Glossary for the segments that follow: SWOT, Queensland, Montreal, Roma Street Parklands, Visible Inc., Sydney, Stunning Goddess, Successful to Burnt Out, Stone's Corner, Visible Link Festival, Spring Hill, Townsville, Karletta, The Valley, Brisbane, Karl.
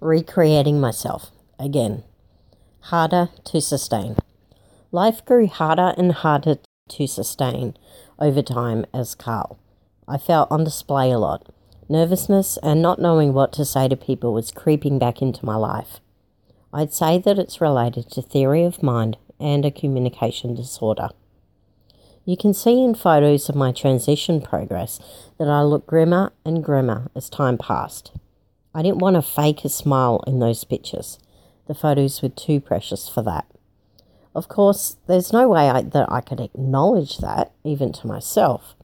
Recreating myself. Again. Harder to sustain. Life grew harder and harder to sustain over time as Karl. I felt on display a lot. Nervousness and not knowing what to say to people was creeping back into my life. I'd say that it's related to theory of mind and a communication disorder. You can see in photos of my transition progress that I looked grimmer and grimmer as time passed. I didn't want to fake a smile in those pictures. The photos were too precious for that. Of course, there's no way that I could acknowledge that, even to myself.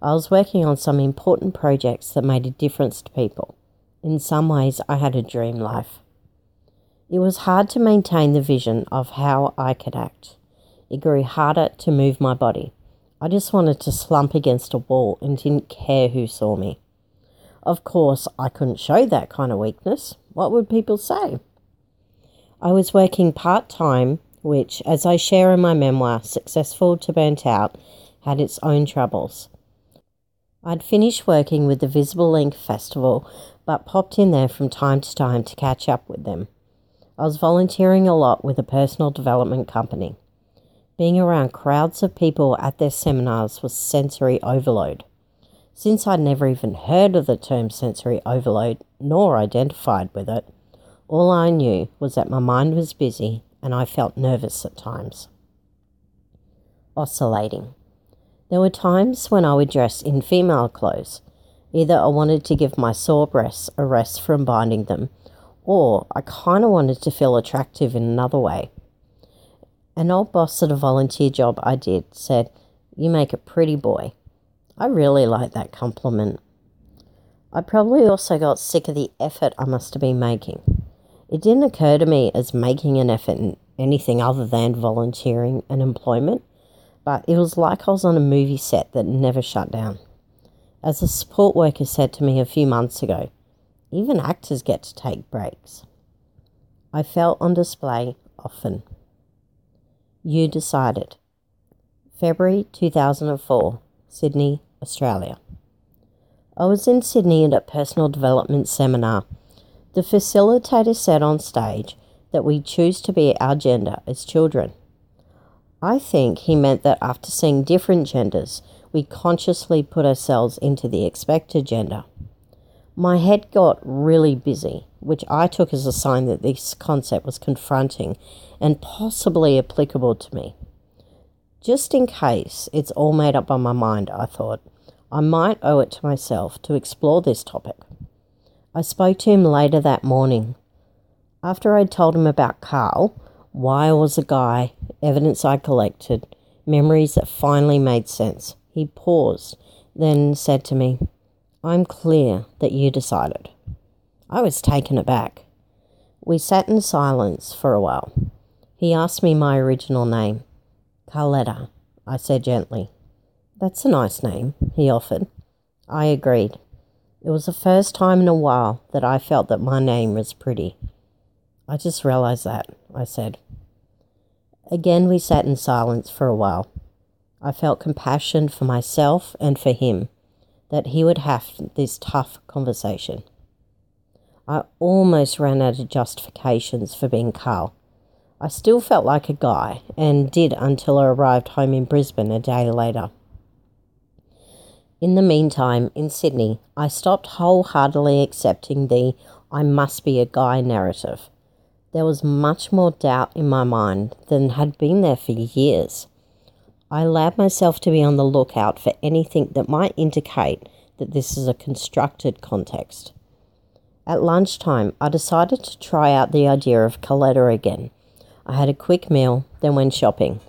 I was working on some important projects that made a difference to people. In some ways, I had a dream life. It was hard to maintain the vision of how I could act. It grew harder to move my body. I just wanted to slump against a wall and didn't care who saw me. Of course, I couldn't show that kind of weakness. What would people say? I was working part-time, which, as I share in my memoir, Successful to Burnt Out, had its own troubles. I'd finished working with the Visible Link Festival, but popped in there from time to time to catch up with them. I was volunteering a lot with a personal development company. Being around crowds of people at their seminars was sensory overload. Since I'd never even heard of the term sensory overload, nor identified with it, all I knew was that my mind was busy and I felt nervous at times. Oscillating. There were times when I would dress in female clothes. Either I wanted to give my sore breasts a rest from binding them, or I kind of wanted to feel attractive in another way. An old boss at a volunteer job I did said, "You make a pretty boy." I really liked that compliment. I probably also got sick of the effort I must have been making. It didn't occur to me as making an effort in anything other than volunteering and employment, but it was like I was on a movie set that never shut down. As a support worker said to me a few months ago, even actors get to take breaks. I felt on display often. You decided. February 2004, Sydney, Australia. I was in Sydney at a personal development seminar. The facilitator said on stage that we choose to be our gender as children. I think he meant that after seeing different genders, we consciously put ourselves into the expected gender. My head got really busy, which I took as a sign that this concept was confronting and possibly applicable to me. Just in case it's all made up by my mind, I thought, I might owe it to myself to explore this topic. I spoke to him later that morning. After I'd told him about Karl, why I was a guy, evidence I collected, memories that finally made sense, he paused, then said to me, "I'm clear that you decided." I was taken aback. We sat in silence for a while. He asked me my original name. Karletta, I said gently. "That's a nice name," he offered. I agreed. It was the first time in a while that I felt that my name was pretty. "I just realized that," I said. Again, we sat in silence for a while. I felt compassion for myself and for him, that he would have this tough conversation. I almost ran out of justifications for being Karl. I still felt like a guy, and did until I arrived home in Brisbane a day later. In the meantime, in Sydney, I stopped wholeheartedly accepting the "I must be a guy" narrative. There was much more doubt in my mind than had been there for years. I allowed myself to be on the lookout for anything that might indicate that this is a constructed context. At lunchtime, I decided to try out the idea of Karletta again. I had a quick meal, then went shopping.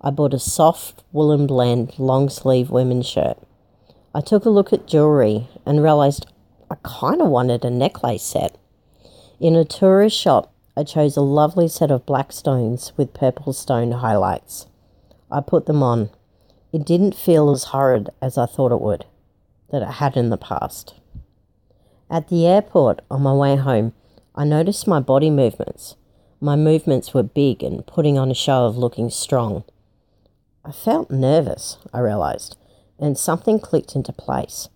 I bought a soft, woolen blend, long-sleeve women's shirt. I took a look at jewellery and realised I kind of wanted a necklace set. In a tourist shop, I chose a lovely set of black stones with purple stone highlights. I put them on. It didn't feel as horrid as I thought it would, that it had in the past. At the airport, on my way home, I noticed my body movements. My movements were big and putting on a show of looking strong. I felt nervous, I realised, and something clicked into place.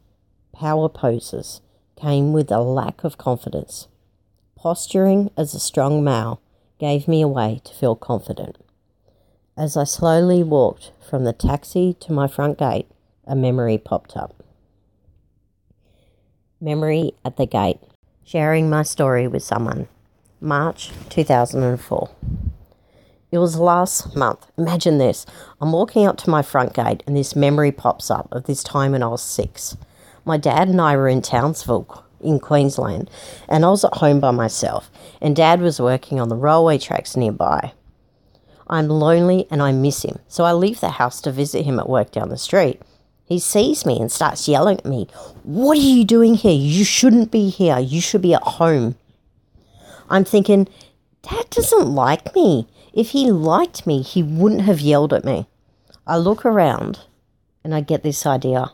Power poses came with a lack of confidence. Posturing as a strong male gave me a way to feel confident. As I slowly walked from the taxi to my front gate, a memory popped up. Memory at the gate. Sharing my story with someone. March 2004. It was last month. Imagine this. I'm walking up to my front gate and this memory pops up of this time when I was 6. My dad and I were in Townsville in Queensland and I was at home by myself and Dad was working on the railway tracks nearby. I'm lonely and I miss him, so I leave the house to visit him at work down the street. He sees me and starts yelling at me, "What are you doing here? You shouldn't be here. You should be at home." I'm thinking, Dad doesn't like me. If he liked me, he wouldn't have yelled at me. I look around and I get this idea.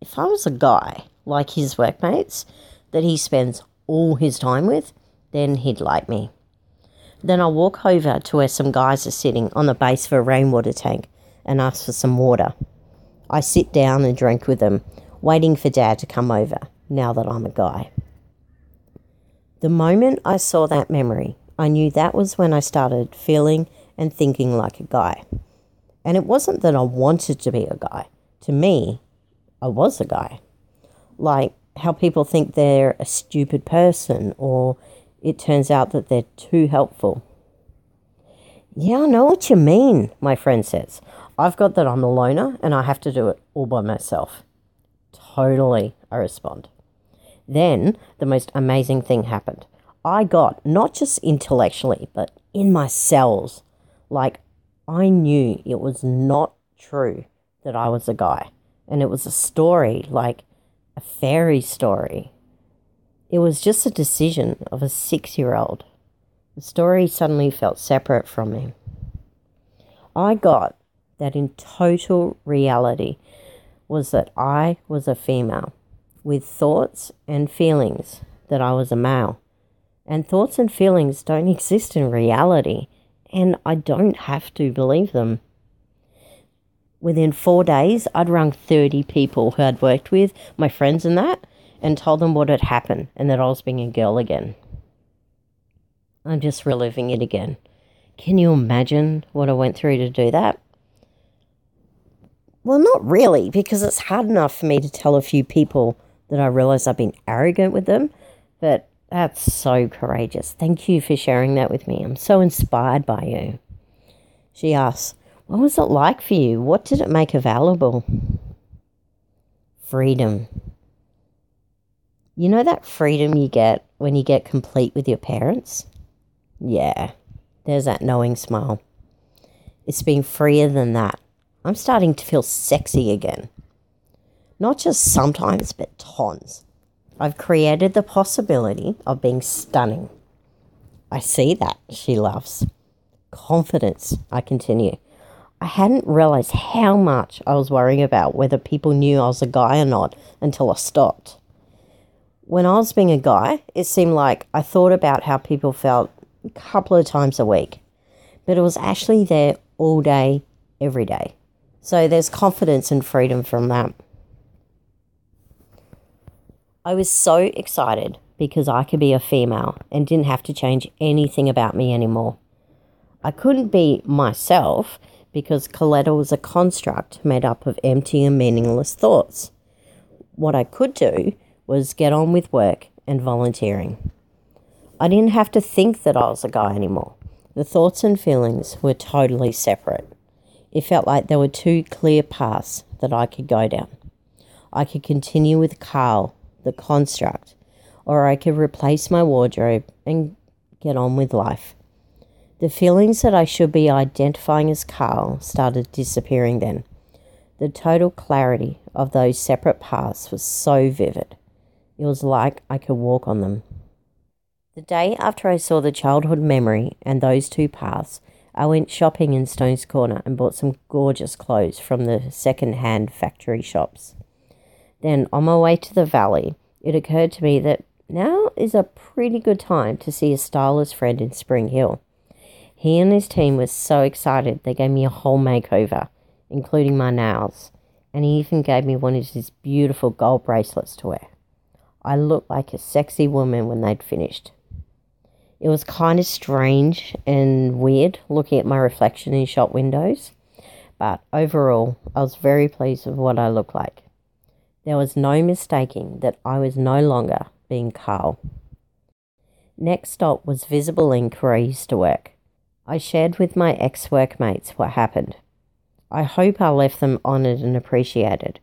If I was a guy like his workmates that he spends all his time with, then he'd like me. Then I walk over to where some guys are sitting on the base of a rainwater tank and ask for some water. I sit down and drink with them, waiting for Dad to come over, now that I'm a guy. The moment I saw that memory, I knew that was when I started feeling and thinking like a guy. And it wasn't that I wanted to be a guy. To me, I was a guy. Like how people think they're a stupid person or it turns out that they're too helpful. "Yeah, I know what you mean," my friend says. "I've got that I'm a loner and I have to do it all by myself." "Totally," I respond. Then the most amazing thing happened. I got, not just intellectually, but in my cells, like I knew it was not true that I was a guy. And it was a story, like a fairy story. It was just a decision of a 6-year-old. The story suddenly felt separate from me. I got that in total reality was that I was a female with thoughts and feelings that I was a male. And thoughts and feelings don't exist in reality, and I don't have to believe them. Within 4 days, I'd rung 30 people who I'd worked with, my friends and that, and told them what had happened and that I was being a girl again. I'm just reliving it again. Can you imagine what I went through to do that? Well, not really, because it's hard enough for me to tell a few people that I realise I've been arrogant with them, but that's so courageous. Thank you for sharing that with me. I'm so inspired by you. She asks, "What was it like for you? What did it make available?" Freedom. You know that freedom you get when you get complete with your parents? Yeah, there's that knowing smile. It's been freer than that. I'm starting to feel sexy again. Not just sometimes, but tons. I've created the possibility of being stunning. "I see that," she laughs. "Confidence," I continue. I hadn't realised how much I was worrying about whether people knew I was a guy or not until I stopped. When I was being a guy, it seemed like I thought about how people felt a couple of times a week. But it was actually there all day, every day. So there's confidence and freedom from that. I was so excited because I could be a female and didn't have to change anything about me anymore. I couldn't be myself because Karletta was a construct made up of empty and meaningless thoughts. What I could do was get on with work and volunteering. I didn't have to think that I was a guy anymore. The thoughts and feelings were totally separate. It felt like there were two clear paths that I could go down. I could continue with Karl, the construct, or I could replace my wardrobe and get on with life. The feelings that I should be identifying as Karl started disappearing then. The total clarity of those separate paths was so vivid. It was like I could walk on them. The day after I saw the childhood memory and those two paths, I went shopping in Stone's Corner and bought some gorgeous clothes from the second-hand factory shops. Then, on my way to the Valley, it occurred to me that now is a pretty good time to see a stylist friend in Spring Hill. He and his team were so excited they gave me a whole makeover, including my nails, and he even gave me one of his beautiful gold bracelets to wear. I looked like a sexy woman when they'd finished. It was kind of strange and weird looking at my reflection in shop windows, but overall I was very pleased with what I looked like. There was no mistaking that I was no longer being Karl. Next stop was Visible Inc., where I used to work. I shared with my ex-workmates what happened. I hope I left them honoured and appreciated.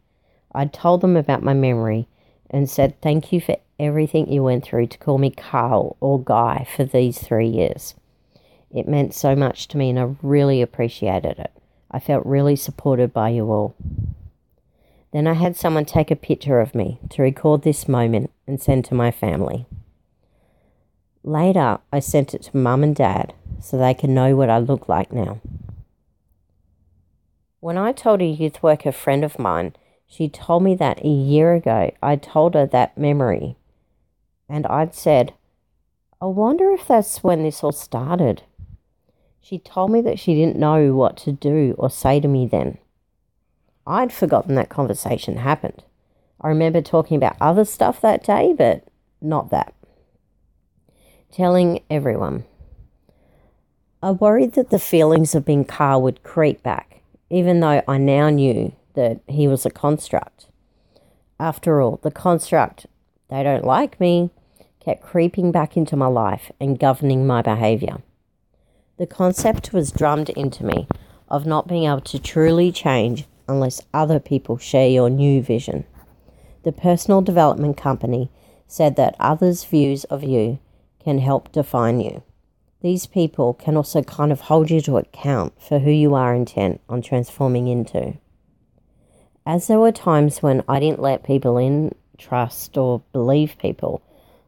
I told them about my memory and said thank you for everything you went through to call me Karl or Guy for these 3 years. It meant so much to me and I really appreciated it. I felt really supported by you all. Then I had someone take a picture of me to record this moment and send to my family. Later, I sent it to Mum and Dad so they can know what I look like now. When I told a youth worker friend of mine, she told me that a year ago I told her that memory. And I'd said, I wonder if that's when this all started. She told me that she didn't know what to do or say to me then. I'd forgotten that conversation happened. I remember talking about other stuff that day, but not that. Telling everyone. I worried that the feelings of being Karl would creep back, even though I now knew that he was a construct. After all, the construct, they don't like me, kept creeping back into my life and governing my behaviour. The concept was drummed into me of not being able to truly change unless other people share your new vision. The personal development company said that others' views of you can help define you. These people can also kind of hold you to account for who you are intent on transforming into. As there were times when I didn't let people in, trust or believe people,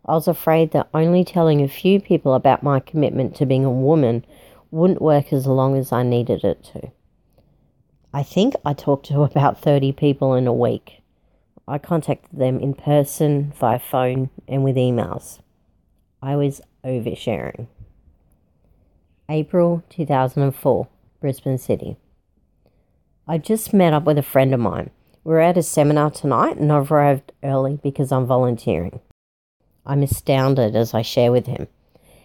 I was afraid that only telling a few people about my commitment to being a woman wouldn't work as long as I needed it to. I think I talked to about 30 people in a week. I contacted them in person, via phone and with emails. I was oversharing. April 2004, Brisbane City. I just met up with a friend of mine. We're at a seminar tonight and I've arrived early because I'm volunteering. I'm astounded as I share with him.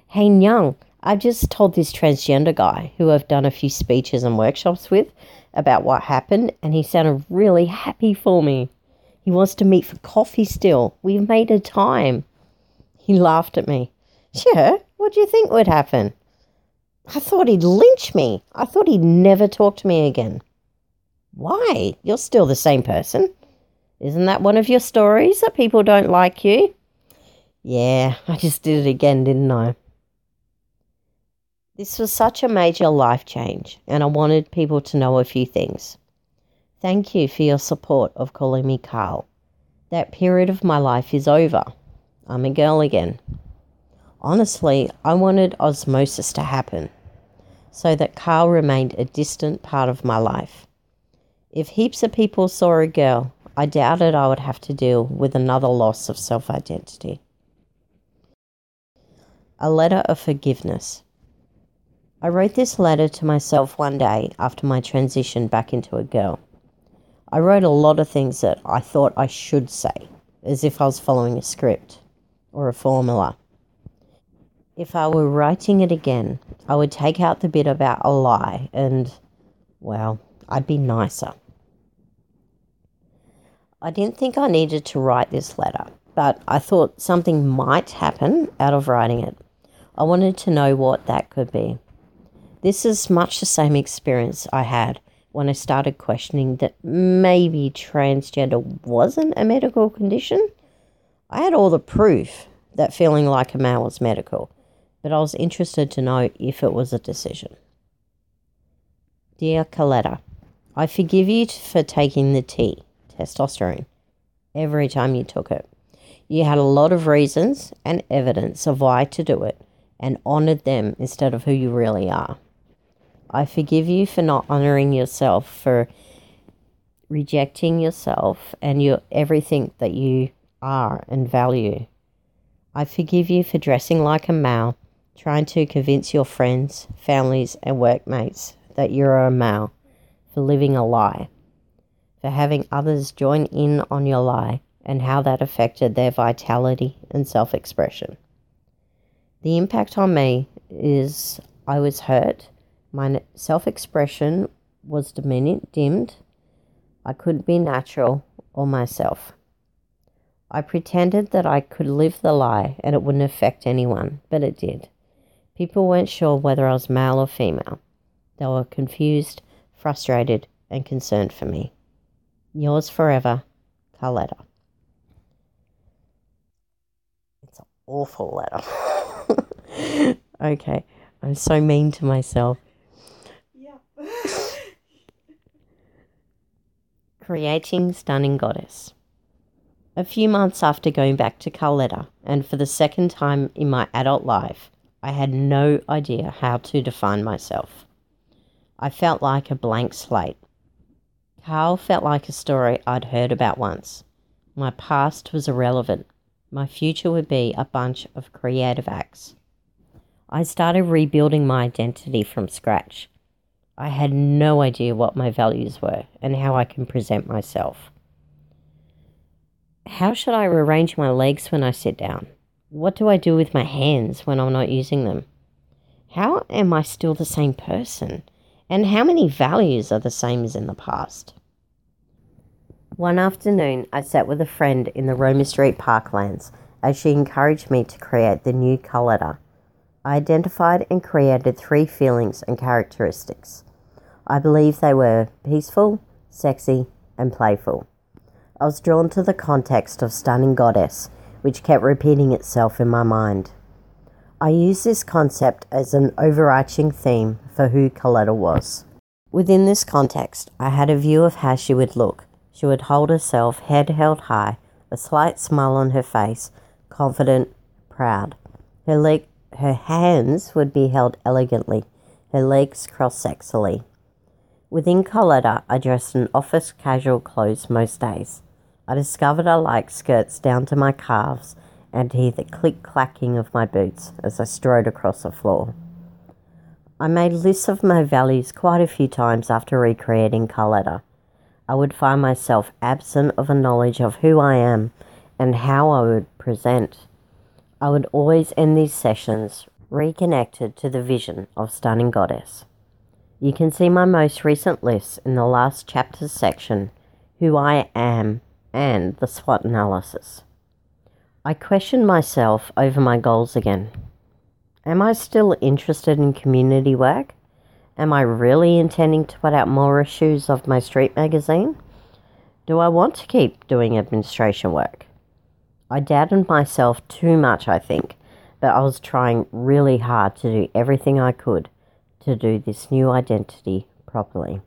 Hey Nyung, I've just told this transgender guy who I've done a few speeches and workshops with about what happened and he sounded really happy for me. He wants to meet for coffee still. We've made a time. He laughed at me. Sure, what do you think would happen? I thought he'd lynch me. I thought he'd never talk to me again. Why? You're still the same person. Isn't that one of your stories that people don't like you? Yeah, I just did it again, didn't I? This was such a major life change, and I wanted people to know a few things. Thank you for your support of calling me Karl. That period of my life is over. I'm a girl again. Honestly, I wanted osmosis to happen, so that Karl remained a distant part of my life. If heaps of people saw a girl, I doubted I would have to deal with another loss of self-identity. A letter of forgiveness. I wrote this letter to myself one day after my transition back into a girl. I wrote a lot of things that I thought I should say, as if I was following a script or a formula. If I were writing it again, I would take out the bit about a lie and, well, I'd be nicer. I didn't think I needed to write this letter, but I thought something might happen out of writing it. I wanted to know what that could be. This is much the same experience I had when I started questioning that maybe transgender wasn't a medical condition. I had all the proof that feeling like a male was medical, but I was interested to know if it was a decision. Dear Karletta, I forgive you for taking the T, testosterone, every time you took it. You had a lot of reasons and evidence of why to do it and honoured them instead of who you really are. I forgive you for not honouring yourself, for rejecting yourself and your everything that you are and value. I forgive you for dressing like a male, trying to convince your friends, families and workmates that you're a male, for living a lie, for having others join in on your lie and how that affected their vitality and self-expression. The impact on me is I was hurt. My self-expression was dimmed. I couldn't be natural or myself. I pretended that I could live the lie and it wouldn't affect anyone, but it did. People weren't sure whether I was male or female. They were confused, frustrated, and concerned for me. Yours forever, Karletta. It's an awful letter. Okay, I'm so mean to myself. Yeah. Creating Stunning Goddess. A few months after going back to Karletta, and for the second time in my adult life, I had no idea how to define myself. I felt like a blank slate. Karl felt like a story I'd heard about once. My past was irrelevant. My future would be a bunch of creative acts. I started rebuilding my identity from scratch. I had no idea what my values were and how I can present myself. How should I rearrange my legs when I sit down? What do I do with my hands when I'm not using them? How am I still the same person? And how many values are the same as in the past? One afternoon, I sat with a friend in the Roma Street Parklands as she encouraged me to create the new Karletta. I identified and created 3 feelings and characteristics. I believe they were peaceful, sexy, and playful. I was drawn to the context of Stunning Goddess, which kept repeating itself in my mind. I used this concept as an overarching theme for who Karletta was. Within this context, I had a view of how she would look. She would hold herself, head held high, a slight smile on her face, confident, proud. Her hands would be held elegantly, her legs crossed sexily. Within Karletta, I dressed in office casual clothes most days. I discovered I liked skirts down to my calves and to hear the click-clacking of my boots as I strode across the floor. I made lists of my values quite a few times after recreating Karletta. I would find myself absent of a knowledge of who I am and how I would present. I would always end these sessions reconnected to the vision of Stunning Goddess. You can see my most recent list in the last chapter's section, Who I Am, and the SWOT analysis. I questioned myself over my goals again. Am I still interested in community work? Am I really intending to put out more issues of my street magazine? Do I want to keep doing administration work? I doubted myself too much, I think, but I was trying really hard to do everything I could to do this new identity properly.